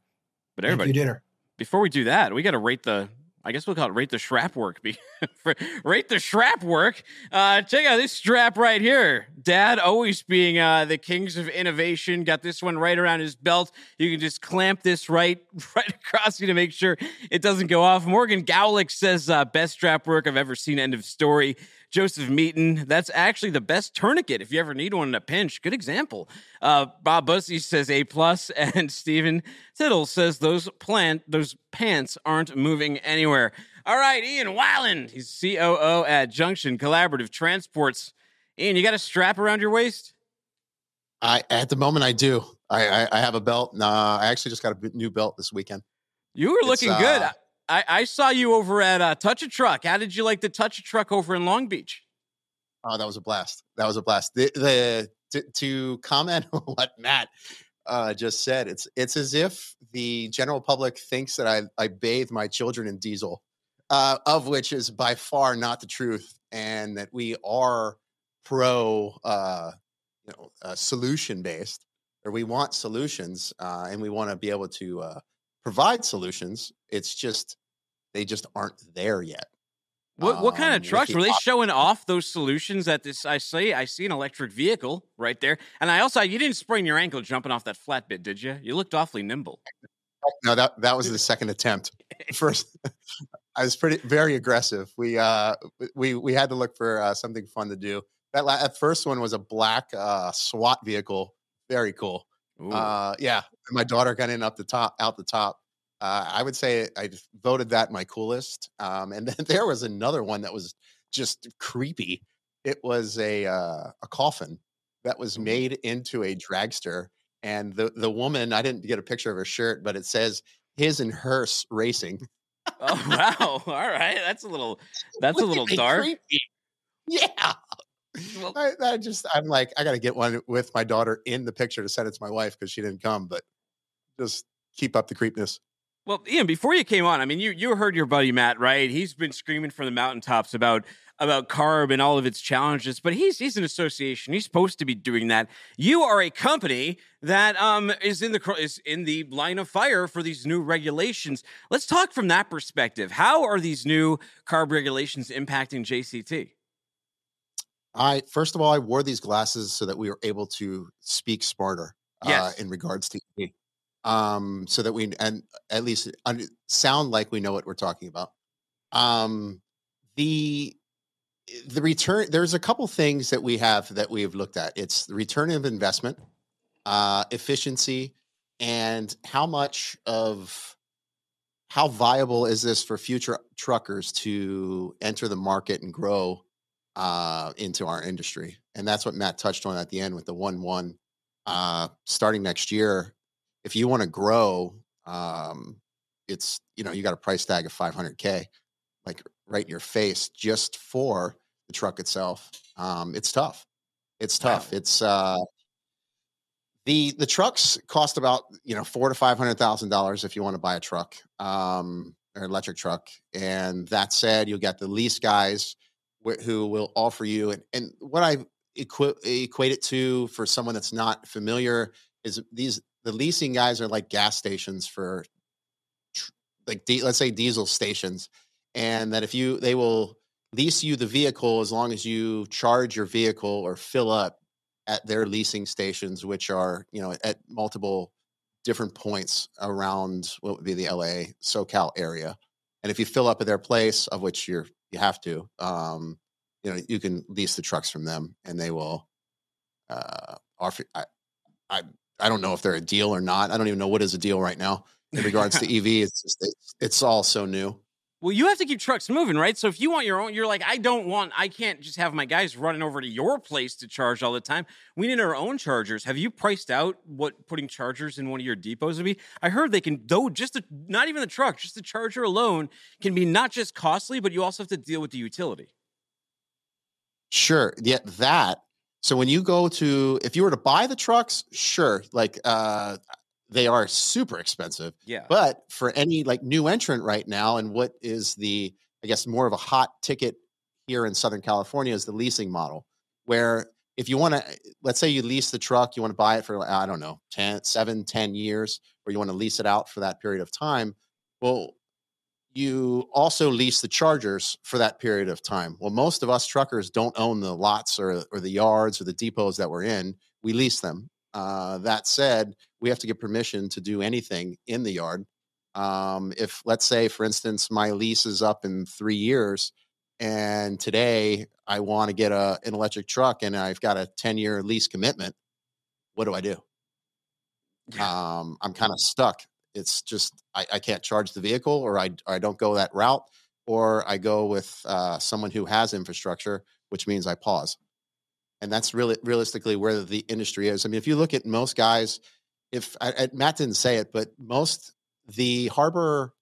But everybody, you, before we do that, we got to rate the, I guess we'll call it rate the Schrap work. Rate the Schrap work. Uh, check out this strap right here. Dad always being uh, the kings of innovation. Got this one right around his belt. You can just clamp this right right across you to make sure it doesn't go off. Morgan Gowlick says, uh, best strap work I've ever seen. End of story. Joseph Meaton, that's actually the best tourniquet if you ever need one in a pinch. Good example. Uh, Bob Bussey says A plus, and Stephen Tittle says those plant, those pants aren't moving anywhere. All right, Ian Weiland, he's C O O at Junction Collaborative Transports. Ian, you got a strap around your waist? I At the moment, I do. I, I, I have a belt. Uh, I actually just got a new belt this weekend. You were looking uh, good. I, I saw you over at uh, Touch a Truck. How did you like the Touch a Truck over in Long Beach? Oh, that was a blast. That was a blast. The, the to, to comment on what Matt uh, just said, it's it's as if the general public thinks that I, I bathe my children in diesel, uh, of which is by far not the truth, and that we are pro uh, you know, uh, solution based, or we want solutions, uh, and we want to be able to uh, provide solutions. It's just, they just aren't there yet. What what kind of um, trucks were they op- showing off those solutions at this? I see, I see an electric vehicle right there, and I also, you didn't sprain your ankle jumping off that flatbed, did you? You looked awfully nimble. No, that that was the second attempt. First, I was pretty very aggressive. We uh we we had to look for uh, something fun to do. That, la- that first one was a black uh, SWAT vehicle, very cool. Ooh. Uh yeah, my daughter got in up the top, out the top. Uh, I would say I voted that my coolest. Um, and then there was another one that was just creepy. It was a uh, a coffin that was made into a dragster. And the, the woman, I didn't get a picture of her shirt, but it says his and hers racing. Oh, wow. All right. That's a little, that's a little dark. Creepy. Yeah. Well, I, I just, I'm like, I got to get one with my daughter in the picture to send it to my wife because she didn't come, but just keep up the creepiness. Well, Ian, before you came on, I mean, you you heard your buddy Matt, right? He's been screaming from the mountaintops about about CARB and all of its challenges, but he's he's an association. He's supposed to be doing that. You are a company that um is in the is in the line of fire for these new regulations. Let's talk from that perspective. How are these new CARB regulations impacting J C T? I first of all, I wore these glasses so that we were able to speak smarter yes. uh, in regards to E V. Um, so that we, and at least sound like we know what we're talking about. Um, the, the return, there's a couple things that we have that we've looked at. It's the return of investment, uh, efficiency, and how much of, how viable is this for future truckers to enter the market and grow, uh, into our industry. And that's what Matt touched on at the end with the one, one, uh, starting next year. If you want to grow, um, it's, you know, you got a price tag of five hundred K, like right in your face just for the truck itself. Um, it's tough. It's tough. Wow. It's, uh, the, the trucks cost about, you know, four to five hundred thousand dollars if you want to buy a truck, um, or an electric truck. And that said, you'll get the lease guys wh- who will offer you. And, and what I equi- equate it to for someone that's not familiar is these, the leasing guys are like gas stations for tr- like, di- let's say diesel stations. And that if you, they will lease you the vehicle as long as you charge your vehicle or fill up at their leasing stations, which are, you know, at multiple different points around what would be the L A SoCal area. And if you fill up at their place, of which you're, you have to, um, you know, you can lease the trucks from them, and they will uh, offer. I, I, I don't know if they're a deal or not. I don't even know what is a deal right now in regards to E V. It's just, it's, it's all so new. Well, you have to keep trucks moving, right? So if you want your own, you're like, I don't want, I can't just have my guys running over to your place to charge all the time. We need our own chargers. Have you priced out what putting chargers in one of your depots would be? I heard they can, though, just the, not even the truck, just the charger alone can be not just costly, but you also have to deal with the utility. Sure. Yeah, that. So when you go to, if you were to buy the trucks, sure. Like, uh, they are super expensive. Yeah. But for any like new entrant right now, and what is the, I guess, more of a hot ticket here in Southern California is the leasing model, where if you want to, let's say you lease the truck, you want to buy it for, I don't know, ten, seven, ten years, or you want to lease it out for that period of time. Well, you also lease the chargers for that period of time. Well, most of us truckers don't own the lots or, or the yards or the depots that we're in. We lease them. Uh, that said, we have to get permission to do anything in the yard. Um, if, let's say, for instance, my lease is up in three years and today I want to get a, an electric truck and I've got a ten-year lease commitment, what do I do? Yeah. Um, I'm kind of stuck. It's just, I, I can't charge the vehicle, or I, or I don't go that route, or I go with uh, someone who has infrastructure, which means I pause. And that's really realistically where the industry is. I mean, if you look at most guys, if I, I, Matt didn't say it, but most the harbor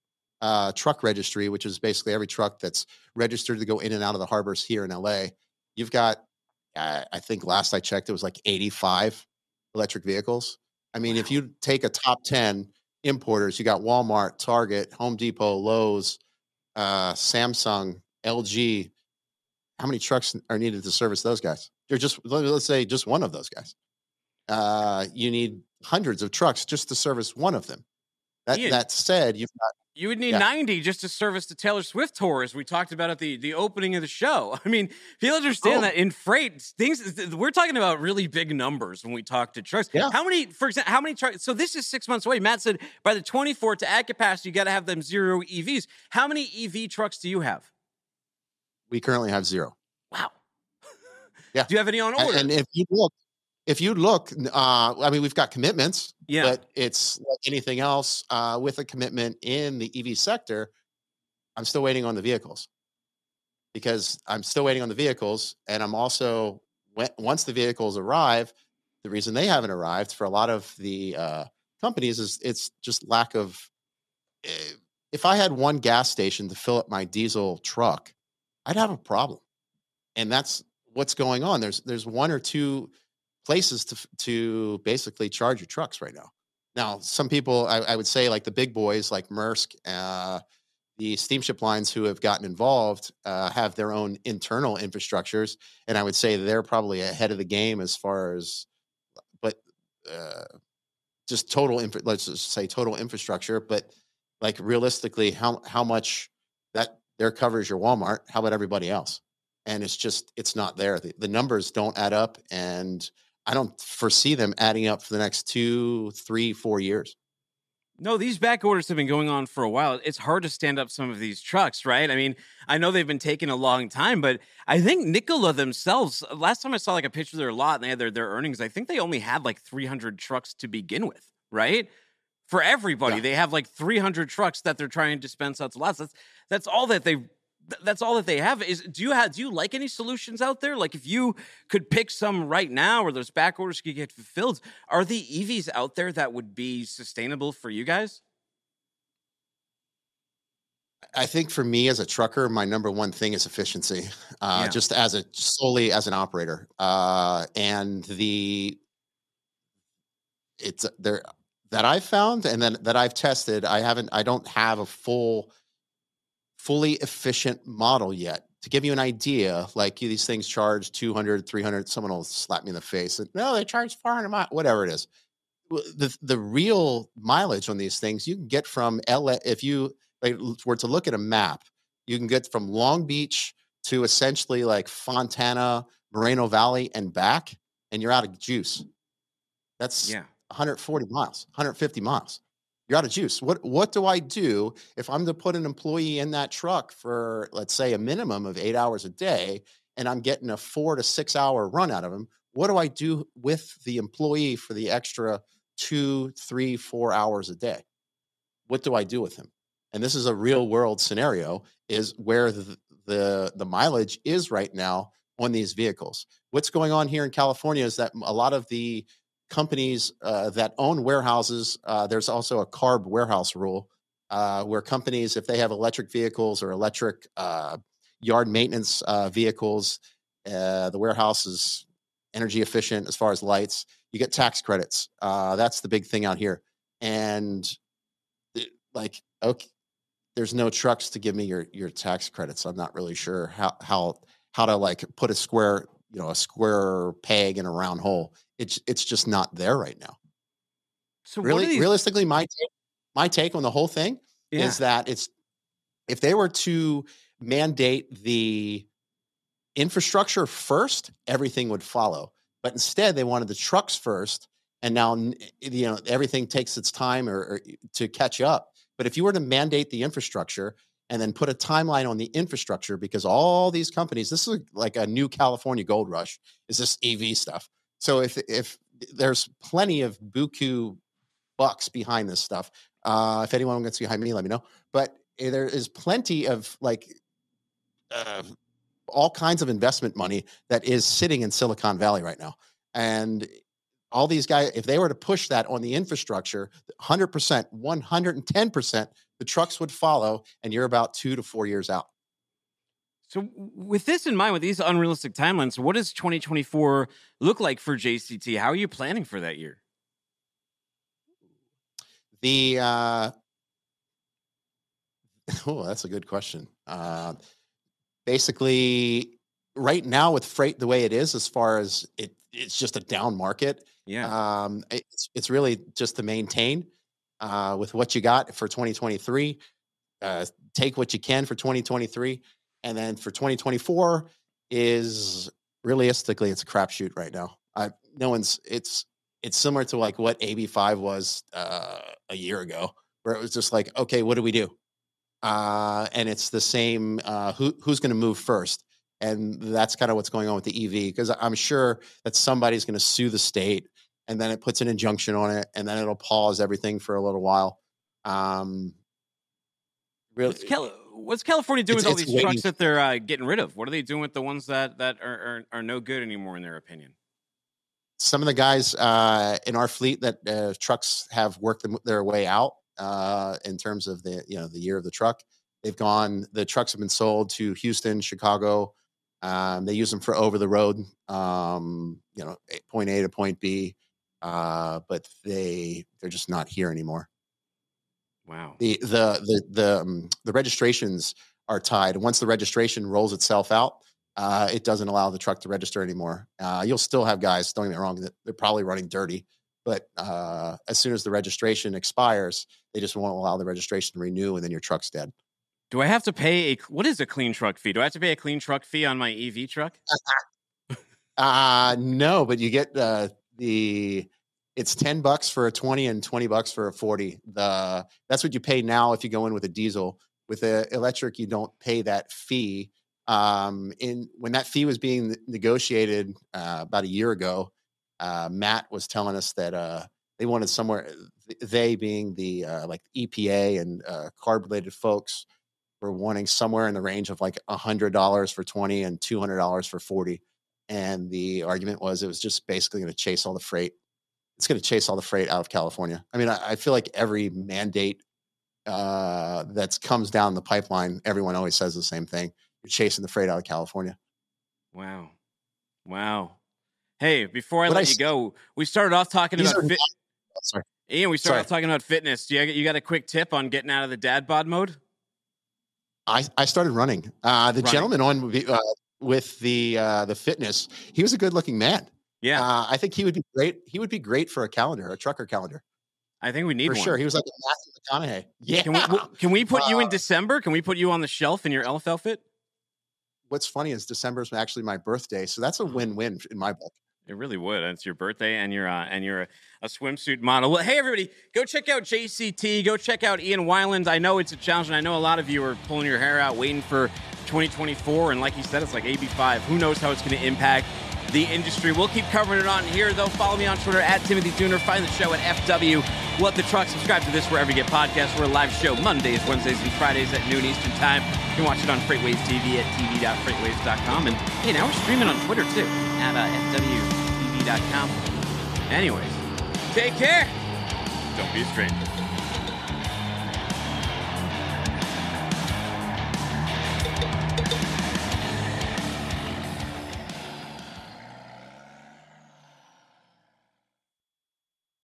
uh, truck registry, which is basically every truck that's registered to go in and out of the harbors here in L A, you've got, uh, I think last I checked, it was like eighty-five electric vehicles. I mean, wow. If you take a top ten importers, you got Walmart, Target, Home Depot, Lowe's, uh, Samsung, L G. How many trucks are needed to service those guys? You're just, let's say just one of those guys. Uh, you need hundreds of trucks just to service one of them. That, Ian, that said, you've got, you would need yeah. ninety just to service the Taylor Swift tour, as we talked about at the, the opening of the show. I mean, people understand oh. that in freight things, we're talking about really big numbers when we talk to trucks. Yeah. How many, for example, how many trucks? So this is six months away. Matt said by the twenty-fourth to add capacity, you got to have them zero E Vs. How many E V trucks do you have? We currently have zero. Wow. Yeah. Do you have any on order? And if you look, if you look, uh, I mean, we've got commitments, yeah. but it's like anything else uh, with a commitment in the E V sector. I'm still waiting on the vehicles because I'm still waiting on the vehicles. And I'm also, once the vehicles arrive, the reason they haven't arrived for a lot of the uh, companies is it's just lack of, if I had one gas station to fill up my diesel truck, I'd have a problem. And that's what's going on. There's, there's one or two places to, to basically charge your trucks right now. Now, some people, I, I would say like the big boys, like Maersk, uh, the steamship lines who have gotten involved, uh, have their own internal infrastructures. And I would say they're probably ahead of the game as far as, but, uh, just total, infra- let's just say total infrastructure, but like realistically, how, how much that, there covers your Walmart. How about everybody else? And it's just, it's not there. The, the numbers don't add up, and I don't foresee them adding up for the next two, three, four years. No, these back orders have been going on for a while. It's hard to stand up some of these trucks, right? I mean, I know they've been taking a long time, but I think Nikola themselves, last time I saw like a picture of their lot and they had their, their earnings, I think they only had like three hundred trucks to begin with, right? For everybody, yeah. They have like three hundred trucks that they're trying to dispense out to lots. That's that's all that they that's all that they have. Is do you have do you like any solutions out there? Like if you could pick some right now, or those back orders could get fulfilled, are the E Vs out there that would be sustainable for you guys? I think for me as a trucker, my number one thing is efficiency. Uh, yeah. Just as a solely as an operator, uh, and the it's there. That I've found and then that I've tested, I haven't, I don't have a full, fully efficient model yet to give you an idea, like these things charge two hundred, three hundred, someone will slap me in the face. And, no, they charge four hundred miles, whatever it is. The, the real mileage on these things, you can get from L A. If you like, were to look at a map, you can get from Long Beach to essentially like Fontana, Moreno Valley, and back, and you're out of juice. That's yeah. one hundred forty miles, one hundred fifty miles. You're out of juice. What what do I do if I'm to put an employee in that truck for, let's say, a minimum of eight hours a day, and I'm getting a four to six hour run out of them? What do I do with the employee for the extra two, three, four hours a day? What do I do with him? And this is a real world scenario, is where the the, the mileage is right now on these vehicles. What's going on here in California is that a lot of the companies uh, that own warehouses, uh, there's also a CARB warehouse rule uh, where companies, if they have electric vehicles or electric uh, yard maintenance uh, vehicles, uh, the warehouse is energy efficient as far as lights, you get tax credits. Uh, that's the big thing out here. And like, okay, there's no trucks to give me your your tax credits. I'm not really sure how how how to like put a square, you know, a square peg in a round hole. It's it's just not there right now. So really, these- realistically, my take, my take on the whole thing yeah. is that it's if they were to mandate the infrastructure first, everything would follow. But instead, they wanted the trucks first, and now you know everything takes its time or, or to catch up. But if you were to mandate the infrastructure and then put a timeline on the infrastructure, because all these companies, this is like a new California gold rush, is this E V stuff. So if if there's plenty of buku bucks behind this stuff, uh, if anyone gets behind me, let me know. But there is plenty of like uh, all kinds of investment money that is sitting in Silicon Valley right now. And all these guys, if they were to push that on the infrastructure, one hundred percent, one hundred ten percent, the trucks would follow, and you're about two to four years out. So with this in mind, with these unrealistic timelines, what does twenty twenty-four look like for J C T? How are you planning for that year? The uh, oh, that's a good question. Uh, basically, right now with freight the way it is, as far as it, it's just a down market. Yeah, um, it's it's really just to maintain uh, with what you got for twenty twenty-three. Uh, take what you can for twenty twenty-three. And then for twenty twenty-four is realistically, it's a crapshoot right now. I, no one's, it's, it's similar to like what A B five was uh, a year ago, where it was just like, okay, what do we do? Uh, and it's the same, uh, who, who's going to move first. And that's kind of what's going on with the E V, because I'm sure that somebody's going to sue the state, and then it puts an injunction on it, and then it'll pause everything for a little while. Um, really. What's California doing it's, with all these waiting. trucks that they're uh, getting rid of? What are they doing with the ones that, that are, are, are no good anymore, in their opinion? Some of the guys uh, in our fleet that uh, trucks have worked them, their way out uh, in terms of the, you know, the year of the truck. They've gone, the trucks have been sold to Houston, Chicago. Um, they use them for over the road, um, you know, point A to point B. Uh, but they, they're just not here anymore. Wow. The the the the, um, the registrations are tied. Once the registration rolls itself out, uh, it doesn't allow the truck to register anymore. Uh, you'll still have guys, don't get me wrong, that they're probably running dirty. But uh, as soon as the registration expires, they just won't allow the registration to renew, and then your truck's dead. Do I have to pay a what is a clean truck fee? Do I have to pay a clean truck fee on my E V truck? uh no, but you get uh, the. It's ten bucks for a twenty and twenty bucks for a forty. The that's what you pay now if you go in with a diesel. With a electric, you don't pay that fee. Um, in when that fee was being negotiated uh, about a year ago, uh, Matt was telling us that uh, they wanted somewhere. They being the uh, like E P A and uh, CARB related folks were wanting somewhere in the range of like one hundred dollars for twenty and two hundred dollars for forty. And the argument was it was just basically going to chase all the freight. It's going to chase all the freight out of California. I mean, I, I feel like every mandate uh, that comes down the pipeline, everyone always says the same thing. You're chasing the freight out of California. Wow. Wow. Hey, before I what let I you st- go, we started off talking These about fit- not- Sorry. Ian, we started Sorry. off talking about fitness. Do you, you got a quick tip on getting out of the dad bod mode? I, I started running. Uh, the running. gentleman on uh, with the uh, the fitness, he was a good looking man. Yeah, uh, I think he would be great. He would be great for a calendar, a trucker calendar. I think we need for one. sure. He was like a Matthew McConaughey. Yeah. Can we, can we put uh, you in December? Can we put you on the shelf in your elf outfit? What's funny is December is actually my birthday, so that's a win-win in my book. It really would. It's your birthday, and you're uh, and you're a, a swimsuit model. Well, hey everybody, go check out J C T. Go check out Ian Weiland. I know it's a challenge, and I know a lot of you are pulling your hair out, waiting for twenty twenty-four. And like he said, it's like A B five. Who knows how it's going to impact the industry? We'll keep covering it on here, though. Follow me on Twitter at Timothy Dooner. Find the show at F W What the Truck. Subscribe to this wherever you get podcasts. We're a live show Mondays, Wednesdays, and Fridays at noon Eastern Time. You can watch it on FreightWaves T V at t v dot freightwaves dot com. And hey, now we're streaming on Twitter too at uh, f w t v dot com. Anyways, take care. Don't be a stranger.